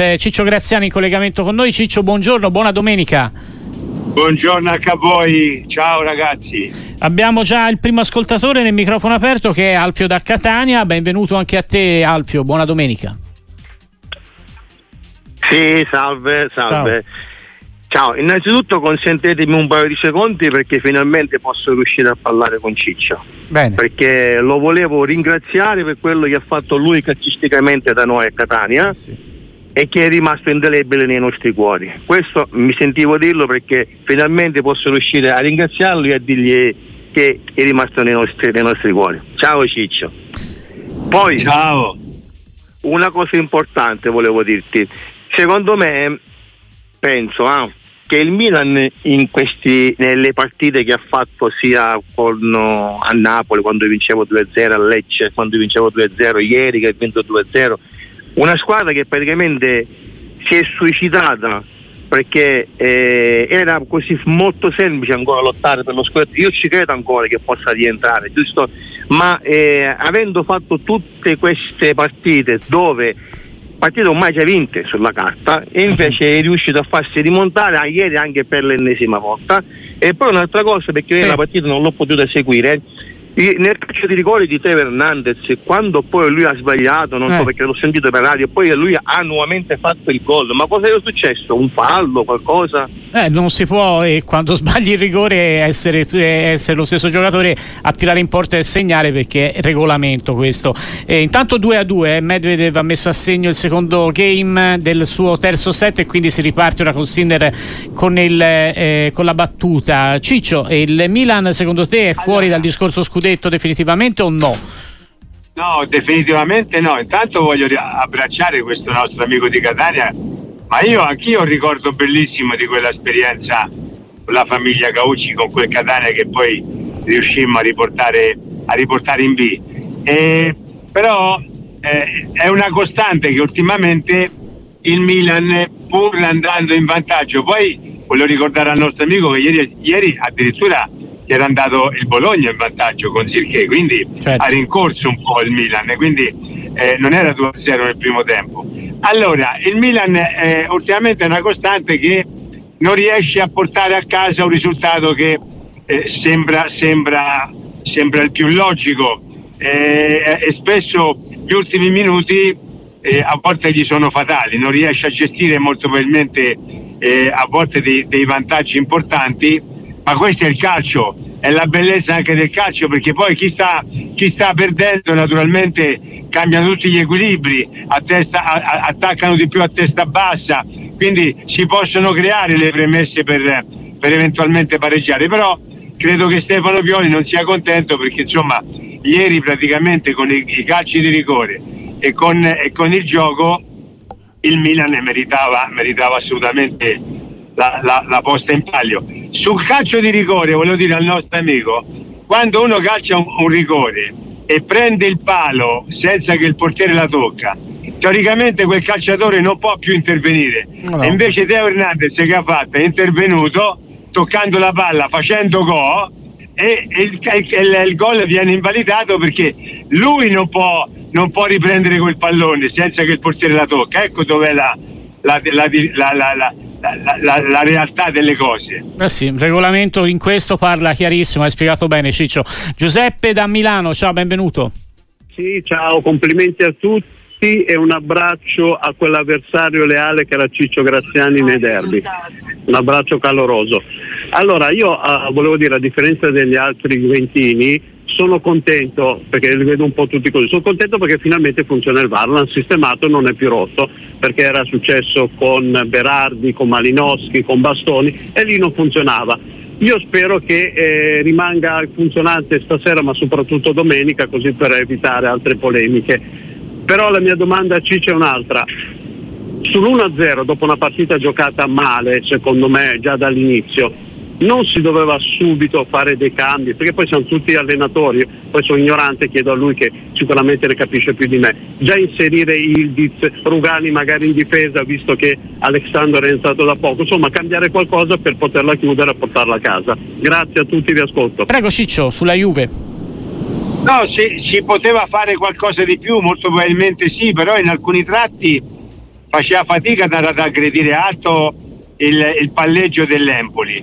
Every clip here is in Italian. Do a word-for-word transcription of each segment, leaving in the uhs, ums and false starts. C'è Ciccio Graziani in collegamento con noi. Ciccio, buongiorno, buona domenica. Buongiorno anche a voi, ciao ragazzi. Abbiamo già il primo ascoltatore nel microfono aperto, che è Alfio da Catania. Benvenuto anche a te, Alfio, buona domenica. Sì, salve, salve. Ciao, ciao. Innanzitutto consentitemi un paio di secondi, perché finalmente posso riuscire a parlare con Ciccio. Bene. Perché lo volevo ringraziare per quello che ha fatto lui calcisticamente da noi a Catania. Sì. E che è rimasto indelebile nei nostri cuori. Questo mi sentivo dirlo, perché finalmente posso riuscire a ringraziarlo e a dirgli che è rimasto nei nostri, nei nostri cuori. Ciao Ciccio. Poi ciao. Una cosa importante volevo dirti. Secondo me, penso ah, che il Milan in questi, nelle partite che ha fatto sia con, a Napoli quando vincevo due a zero, a Lecce quando vincevo due a zero, ieri che ha vinto due a zero, una squadra che praticamente si è suicidata, perché eh, era così molto semplice ancora lottare per lo scudetto. Io ci credo ancora che possa rientrare, giusto? Ma eh, avendo fatto tutte queste partite dove partite ormai già vinte sulla carta, e invece è riuscito a farsi rimontare a ieri anche per l'ennesima volta. E poi un'altra cosa, perché io eh. la partita non l'ho potuta seguire. Nel calcio di rigore di Theo Hernandez, quando poi lui ha sbagliato, non eh. so perché l'ho sentito per radio, poi lui ha nuovamente fatto il gol. Ma cosa è successo? Un fallo, qualcosa? Eh, non si può, eh, quando sbagli il rigore, essere, essere lo stesso giocatore a tirare in porta e segnare, perché è regolamento questo. Eh, intanto due a due, eh, Medvedev ha messo a segno il secondo game del suo terzo set, e quindi si riparte ora con Sinner con, il, eh, con la battuta. Ciccio, il Milan secondo te è fuori allora dal discorso scudetto definitivamente o no? No, definitivamente no. Intanto voglio abbracciare questo nostro amico di Catania, ma io anch'io ho un ricordo bellissimo di quell'esperienza con la famiglia Gaucci, con quel Catania che poi riuscimmo a riportare a riportare in B. E, però eh, è una costante che ultimamente il Milan, pur andando in vantaggio, poi voglio ricordare al nostro amico che ieri, ieri addirittura che era andato il Bologna in vantaggio con Sirke, quindi certo, ha rincorso un po' il Milan, quindi eh, non era due a zero nel primo tempo. Allora, il Milan eh, ultimamente è una costante che non riesce a portare a casa un risultato che eh, sembra, sembra, sembra il più logico, eh, e spesso gli ultimi minuti eh, a volte gli sono fatali, non riesce a gestire molto probabilmente eh, a volte dei, dei vantaggi importanti. Ma questo è il calcio, è la bellezza anche del calcio, perché poi chi sta, chi sta perdendo naturalmente cambiano tutti gli equilibri, a testa, a, attaccano di più a testa bassa, quindi si possono creare le premesse per, per eventualmente pareggiare. Però credo che Stefano Pioli non sia contento, perché insomma ieri praticamente con i, i calci di rigore e con, e con il gioco il Milan meritava, meritava assolutamente La, la, la posta in palio. Sul calcio di rigore voglio dire al nostro amico, quando uno calcia un, un rigore e prende il palo senza che il portiere la tocca, teoricamente quel calciatore non può più intervenire, no. E invece Theo Hernandez, che ha fatto, è intervenuto toccando la palla, facendo gol, e, e il, il, il gol viene invalidato perché lui non può, non può riprendere quel pallone senza che il portiere la tocca. Ecco dov'è la la, la, la, la, la La, la, la realtà delle cose. Eh sì, il regolamento in questo parla chiarissimo, hai spiegato bene Ciccio. Giuseppe da Milano, ciao, benvenuto. Sì, ciao, complimenti a tutti e un abbraccio a quell'avversario leale che era Ciccio Graziani nei derby. Un abbraccio caloroso. Allora, io uh, volevo dire, a differenza degli altri juventini, sono contento, perché li vedo un po' tutti così, sono contento perché finalmente funziona il VAR, l'hanno sistemato e non è più rotto, perché era successo con Berardi, con Malinowski, con Bastoni, e lì non funzionava. Io spero che eh, rimanga funzionante stasera, ma soprattutto domenica, così per evitare altre polemiche. Però la mia domanda a Ciccio è un'altra. Sull'uno a zero, dopo una partita giocata male, secondo me, già dall'inizio, non si doveva subito fare dei cambi, perché poi siamo tutti allenatori, poi sono ignorante, chiedo a lui che sicuramente ne capisce più di me. Già inserire Ildiz, Rugani magari in difesa, visto che Alessandro è entrato da poco, insomma cambiare qualcosa per poterla chiudere e portarla a casa. Grazie a tutti, vi ascolto. Prego Ciccio, sulla Juve. No, si, si poteva fare qualcosa di più, molto probabilmente sì, però in alcuni tratti faceva fatica ad aggredire alto il, il palleggio dell'Empoli,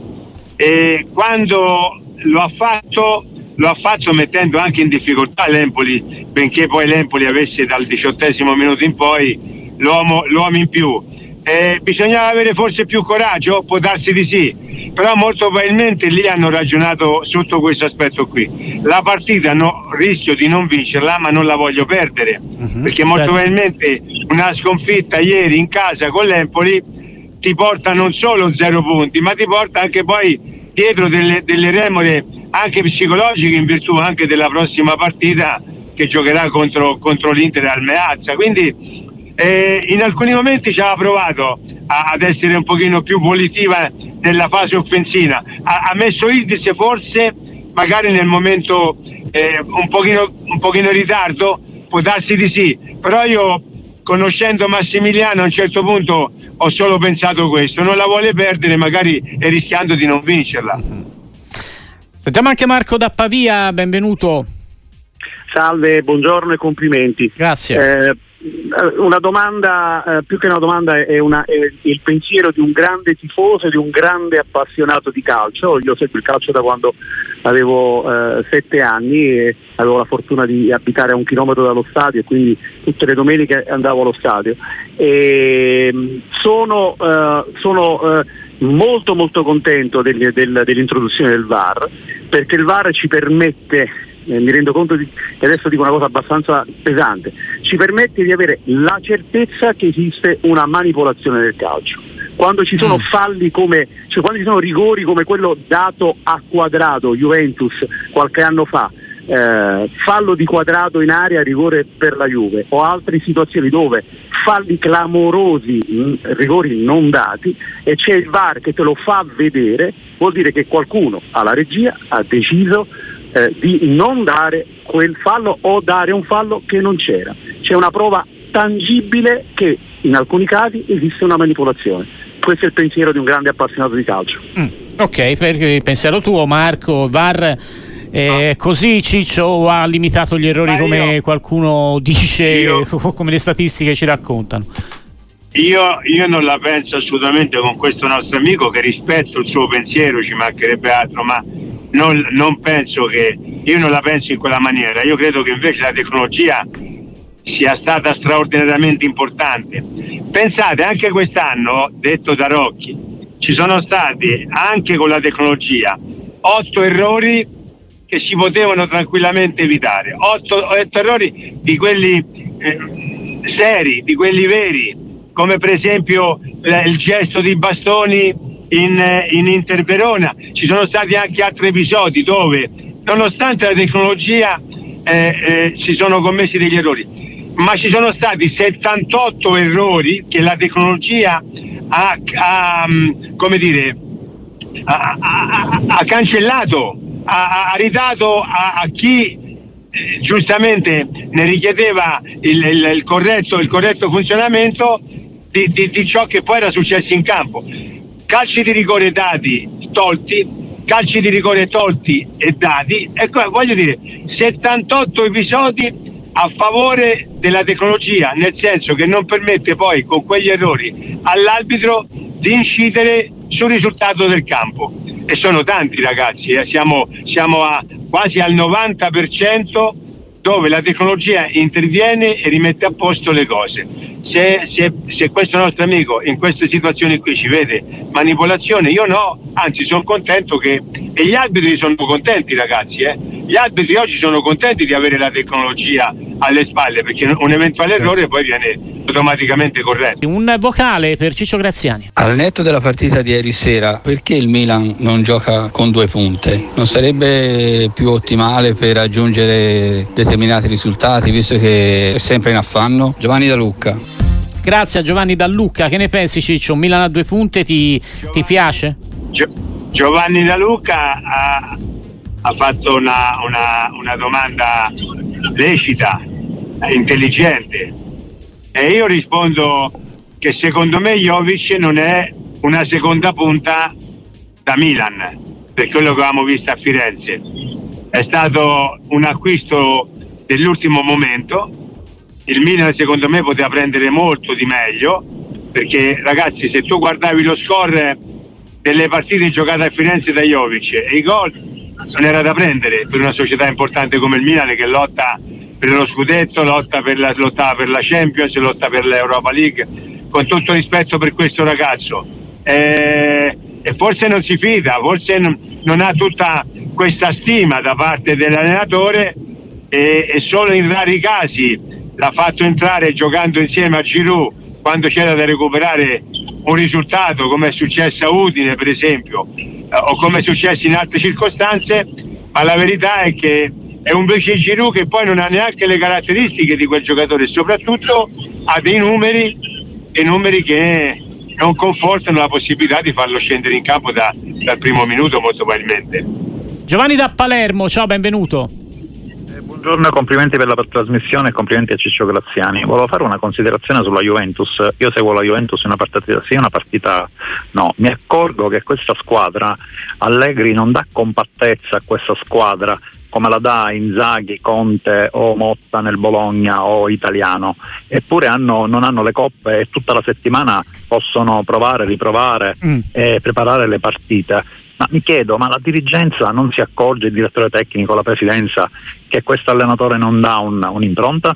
e quando lo ha fatto lo ha fatto mettendo anche in difficoltà l'Empoli, benché poi l'Empoli avesse dal diciottesimo minuto in poi l'uomo, l'uomo in più. Eh, bisognava avere forse più coraggio, può darsi di sì, però molto probabilmente lì hanno ragionato sotto questo aspetto qui. La partita no, rischio di non vincerla, ma non la voglio perdere, uh-huh, perché molto certo. probabilmente una sconfitta ieri in casa con l'Empoli ti porta non solo zero punti, ma ti porta anche poi dietro delle, delle remore anche psicologiche, in virtù anche della prossima partita che giocherà contro, contro l'Inter al Meazza. Quindi Eh, in alcuni momenti ci ha provato a, ad essere un pochino più volitiva nella fase offensiva, ha, ha messo Ildiz forse magari nel momento eh, un pochino un pochino in ritardo, può darsi di sì, però io, conoscendo Massimiliano, a un certo punto ho solo pensato questo: non la vuole perdere magari, e rischiando di non vincerla. Sentiamo anche Marco da Pavia, benvenuto. Salve, buongiorno e complimenti. Grazie. Eh, una domanda, eh, più che una domanda è, una, è il pensiero di un grande tifoso e di un grande appassionato di calcio. Io seguo il calcio da quando avevo eh, sette anni e avevo la fortuna di abitare a un chilometro dallo stadio, quindi tutte le domeniche andavo allo stadio, e sono, eh, sono eh, molto molto contento del, del, dell'introduzione del V A R, perché il V A R ci permette, Eh, mi rendo conto di, e adesso dico una cosa abbastanza pesante, ci permette di avere la certezza che esiste una manipolazione del calcio. Quando ci sono falli come, cioè quando ci sono rigori come quello dato a Quadrado, Juventus, qualche anno fa, eh, fallo di Quadrado in area, rigore per la Juve, o altre situazioni dove falli clamorosi, mh, rigori non dati, e c'è il V A R che te lo fa vedere, vuol dire che qualcuno alla regia ha deciso Eh, di non dare quel fallo o dare un fallo che non c'era. C'è una prova tangibile che in alcuni casi esiste una manipolazione. Questo è il pensiero di un grande appassionato di calcio. Mm, ok, perché pensiero tuo, Marco, V A R eh, no. così Ciccio ha limitato gli errori, ma come io, qualcuno dice, io, come le statistiche ci raccontano. Io, io non la penso assolutamente con questo nostro amico, che rispetto il suo pensiero, ci mancherebbe altro, ma Non, non penso che io non la penso in quella maniera. Io credo che invece la tecnologia sia stata straordinariamente importante. Pensate, anche quest'anno, detto da Rocchi, ci sono stati anche con la tecnologia otto errori che si potevano tranquillamente evitare, otto, otto errori di quelli eh, seri, di quelli veri, come per esempio il gesto di Bastoni In, in Inter Verona. Ci sono stati anche altri episodi dove, nonostante la tecnologia, eh, eh, si sono commessi degli errori, ma ci sono stati settantotto errori che la tecnologia ha, ha come dire ha, ha, ha cancellato, ha, ha ridato a, a chi eh, giustamente ne richiedeva il, il, il, corretto, il corretto funzionamento di, di, di ciò che poi era successo in campo. Calci di rigore dati, tolti, calci di rigore tolti e dati, ecco, voglio dire, settantotto episodi a favore della tecnologia, nel senso che non permette poi con quegli errori all'arbitro di incidere sul risultato del campo. E sono tanti, ragazzi, eh, siamo, siamo a quasi al novanta per cento dove la tecnologia interviene e rimette a posto le cose. Se, se, se questo nostro amico in queste situazioni qui ci vede manipolazione, io no, anzi sono contento che, e gli arbitri sono contenti, ragazzi, eh? Gli arbitri oggi sono contenti di avere la tecnologia alle spalle, perché un eventuale errore poi viene automaticamente corretto. Un vocale per Ciccio Graziani. Al netto della partita di ieri sera, perché il Milan non gioca con due punte? Non sarebbe più ottimale per raggiungere determinati risultati, visto che è sempre in affanno? Giovanni Dall'Acqua. Grazie a Giovanni Dall'Acqua. Che ne pensi, Ciccio? Milan a due punte ti, Giovanni, ti piace? Gio- Giovanni Dall'Acqua ha, ha fatto una, una, una domanda lecita, intelligente, e io rispondo che secondo me Jovic non è una seconda punta da Milan, per quello che avevamo visto a Firenze. È stato un acquisto dell'ultimo momento, il Milan secondo me poteva prendere molto di meglio, perché ragazzi, se tu guardavi lo score delle partite giocate a Firenze da Jovic, e i gol non era da prendere per una società importante come il Milan, che lotta per lo scudetto, lotta per la, lotta per la Champions, lotta per l'Europa League. Con tutto rispetto per questo ragazzo, eh, e forse non si fida, forse non, non ha tutta questa stima da parte dell'allenatore, e, e solo in rari casi l'ha fatto entrare giocando insieme a Giroud quando c'era da recuperare un risultato, come è successo a Udine per esempio, o come è successo in altre circostanze. Ma la verità è che è un vice Giroud che poi non ha neanche le caratteristiche di quel giocatore, soprattutto ha dei numeri, dei numeri che non confortano la possibilità di farlo scendere in campo da, dal primo minuto molto probabilmente. Giovanni da Palermo, ciao, benvenuto. Buongiorno, complimenti per la trasmissione e complimenti a Ciccio Graziani. Volevo fare una considerazione sulla Juventus. Io seguo la Juventus in una partita sì, una partita no. Mi accorgo che questa squadra, Allegri non dà compattezza a questa squadra come la dà Inzaghi, Conte o Motta nel Bologna o Italiano, eppure hanno, non hanno le coppe e tutta la settimana possono provare, riprovare mm. e preparare le partite. Ma mi chiedo, ma la dirigenza non si accorge, il direttore tecnico, la presidenza, che questo allenatore non dà un, un'impronta?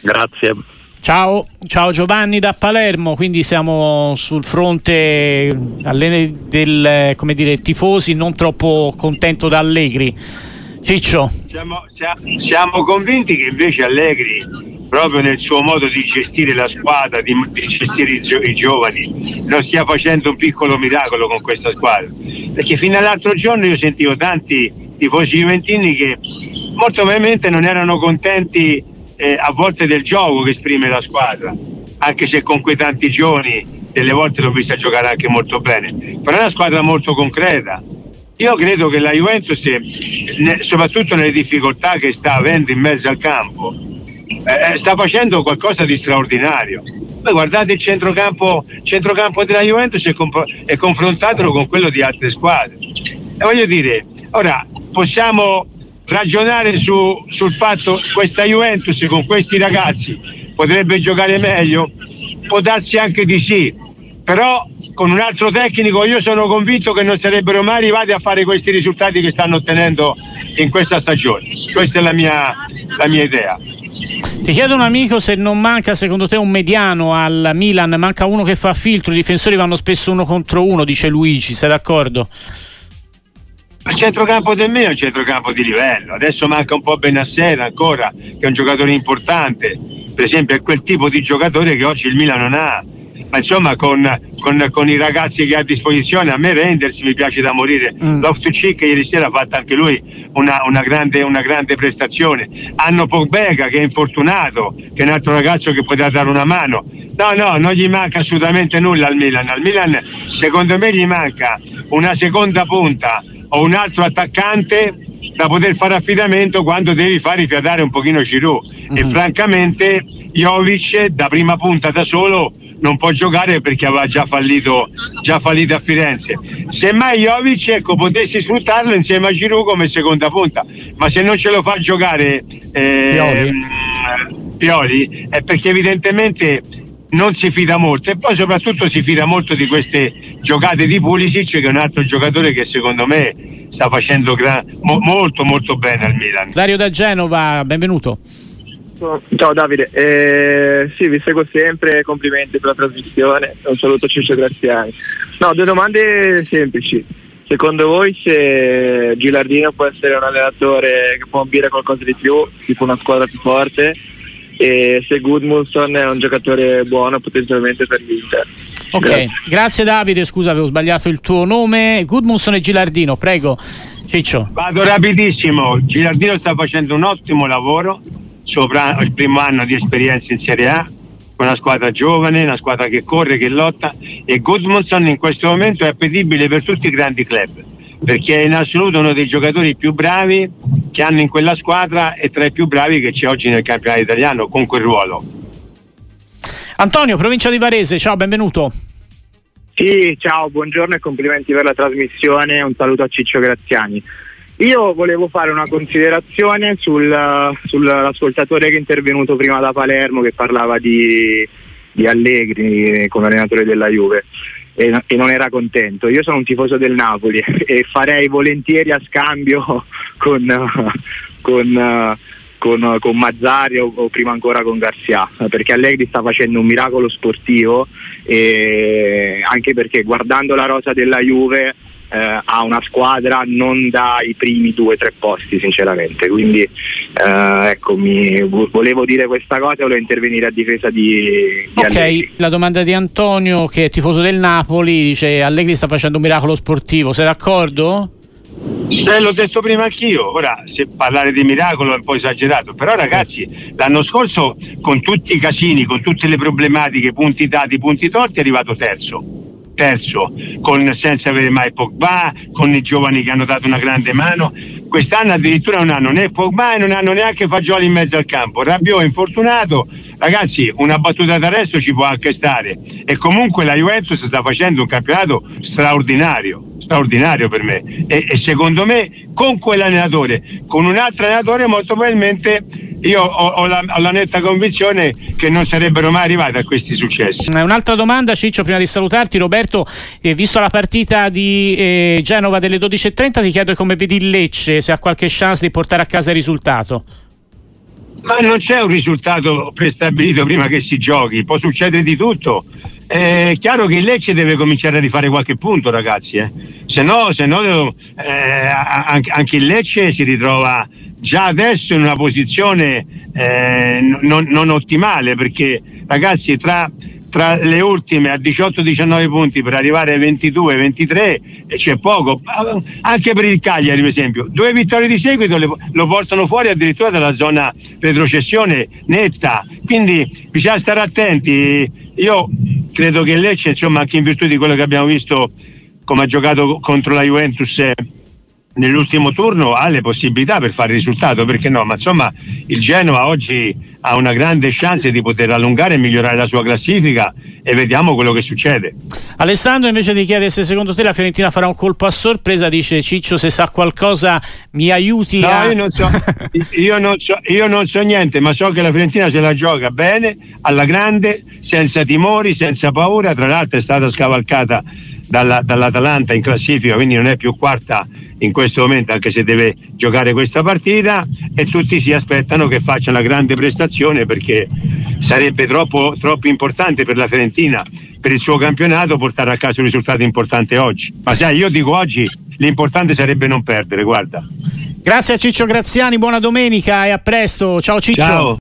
Grazie. Ciao, ciao Giovanni da Palermo. Quindi siamo sul fronte allene del, come dire, tifosi non troppo contento da Allegri. Ciccio. Siamo, siamo, siamo convinti che invece Allegri, proprio nel suo modo di gestire la squadra, di, di gestire i, gio, i giovani, non stia facendo un piccolo miracolo con questa squadra, perché fino all'altro giorno io sentivo tanti tifosi juventini che molto probabilmente non erano contenti eh, a volte del gioco che esprime la squadra, anche se con quei tanti giovani delle volte l'ho vista giocare anche molto bene, però è una squadra molto concreta. Io credo che la Juventus, soprattutto nelle difficoltà che sta avendo in mezzo al campo, sta facendo qualcosa di straordinario. Poi guardate il centrocampo, centrocampo della Juventus e, comp- e confrontatelo con quello di altre squadre. E voglio dire, ora possiamo ragionare su, sul fatto che questa Juventus con questi ragazzi potrebbe giocare meglio? Può darsi anche di sì. Però con un altro tecnico io sono convinto che non sarebbero mai arrivati a fare questi risultati che stanno ottenendo in questa stagione. Questa è la mia, la mia idea. Ti chiedo un amico se non manca secondo te un mediano al Milan, manca uno che fa filtro, i difensori vanno spesso uno contro uno, dice Luigi, sei d'accordo? Il centrocampo del Milan è un centrocampo di livello, adesso manca un po' Bennacer ancora, che è un giocatore importante, per esempio è quel tipo di giocatore che oggi il Milan non ha. Ma insomma con, con, con i ragazzi che ha a disposizione, a me Rendersi mi piace da morire, mm. Loftus-Cheek ieri sera ha fatto anche lui una, una, grande, una grande prestazione, hanno Pogba che è infortunato, che è un altro ragazzo che poteva dare una mano. No, no, non gli manca assolutamente nulla al Milan. Al Milan secondo me gli manca una seconda punta o un altro attaccante da poter fare affidamento quando devi far rifiatare un pochino Giroud, mm. e francamente Jovic da prima punta da solo non può giocare perché aveva già fallito già fallito a Firenze. Semmai Jovic, ecco, potessi sfruttarlo insieme a Giroud come seconda punta, ma se non ce lo fa giocare eh, Pioli. Pioli è perché evidentemente non si fida molto, e poi soprattutto si fida molto di queste giocate di Pulisic, che è un altro giocatore che secondo me sta facendo gran, mo, molto molto bene al Milan. Dario da Genova, benvenuto. Ciao Davide, eh, sì, vi seguo sempre, complimenti per la trasmissione, un saluto a Ciccio Graziani. No, due domande semplici. Secondo voi se Gilardino può essere un allenatore che può ambire qualcosa di più, tipo una squadra più forte, e se Gudmundson è un giocatore buono potenzialmente per l'Inter? Ok, grazie, grazie Davide, scusa avevo sbagliato il tuo nome. Gudmundson e Gilardino, prego Ciccio. Vado rapidissimo, Gilardino sta facendo un ottimo lavoro, sopra il primo anno di esperienza in Serie A, con una squadra giovane, una squadra che corre, che lotta, e Gudmundson in questo momento è appetibile per tutti i grandi club, perché è in assoluto uno dei giocatori più bravi che hanno in quella squadra e tra i più bravi che c'è oggi nel campionato italiano con quel ruolo. Antonio, provincia di Varese, ciao, benvenuto. Sì, ciao, buongiorno e complimenti per la trasmissione, un saluto a Ciccio Graziani. Io volevo fare una considerazione sul, sull'ascoltatore che è intervenuto prima da Palermo, che parlava di, di Allegri come allenatore della Juve e, e non era contento. Io sono un tifoso del Napoli e farei volentieri a scambio con, con, con, con Mazzari o, o prima ancora con Garcia, perché Allegri sta facendo un miracolo sportivo, e anche perché guardando la rosa della Juve Eh, ha una squadra non dai primi due o tre posti sinceramente, quindi eh, ecco, mi, volevo dire questa cosa e volevo intervenire a difesa di, di Allegri. Ok, la domanda di Antonio, che è tifoso del Napoli, dice: Allegri sta facendo un miracolo sportivo, sei d'accordo? Eh, l'ho detto prima anch'io. Ora, se parlare di miracolo è un po' esagerato, però ragazzi, l'anno scorso con tutti i casini, con tutte le problematiche, punti dati, punti torti, è arrivato terzo terzo, con, senza avere mai Pogba, con i giovani che hanno dato una grande mano. Quest'anno addirittura non hanno né Pogba e non hanno neanche Fagioli in mezzo al campo. Rabiot è infortunato, ragazzi, una battuta d'arresto ci può anche stare, e comunque la Juventus sta facendo un campionato straordinario straordinario per me, e, e secondo me con quell'allenatore, con un altro allenatore molto probabilmente io ho, ho, la, ho la netta convinzione che non sarebbero mai arrivati a questi successi. Un'altra domanda, Ciccio, prima di salutarti. Roberto, eh, visto la partita di eh, Genova delle dodici e trenta, ti chiedo come vedi il Lecce, se ha qualche chance di portare a casa il risultato. Ma non c'è un risultato prestabilito prima che si giochi, può succedere di tutto. È chiaro che il Lecce deve cominciare a rifare qualche punto, ragazzi, eh. se no, se no eh, anche il Lecce si ritrova già adesso in una posizione eh, non, non ottimale, perché ragazzi tra, tra le ultime a diciotto diciannove punti per arrivare ai ventidue ventitré c'è poco. Anche per il Cagliari per esempio, due vittorie di seguito le, lo portano fuori addirittura dalla zona retrocessione netta, quindi bisogna stare attenti. Io credo che Lecce, insomma, anche in virtù di quello che abbiamo visto come ha giocato contro la Juventus nell'ultimo turno, ha le possibilità per fare il risultato, perché no? Ma insomma il Genoa oggi ha una grande chance di poter allungare e migliorare la sua classifica, e vediamo quello che succede. Alessandro invece ti chiede se secondo te la Fiorentina farà un colpo a sorpresa. Dice: Ciccio, se sa qualcosa mi aiuti a... No, io non so, io non so, io non so niente, ma so che la Fiorentina se la gioca bene, alla grande, senza timori, senza paura. Tra l'altro è stata scavalcata dalla, dall'Atalanta in classifica, quindi non è più quarta in questo momento, anche se deve giocare questa partita, e tutti si aspettano che faccia una grande prestazione, perché sarebbe troppo, troppo importante per la Fiorentina, per il suo campionato, portare a casa un risultato importante oggi. Ma sai, io dico oggi, l'importante sarebbe non perdere, guarda. Grazie a Ciccio Graziani, buona domenica e a presto. Ciao Ciccio. Ciao.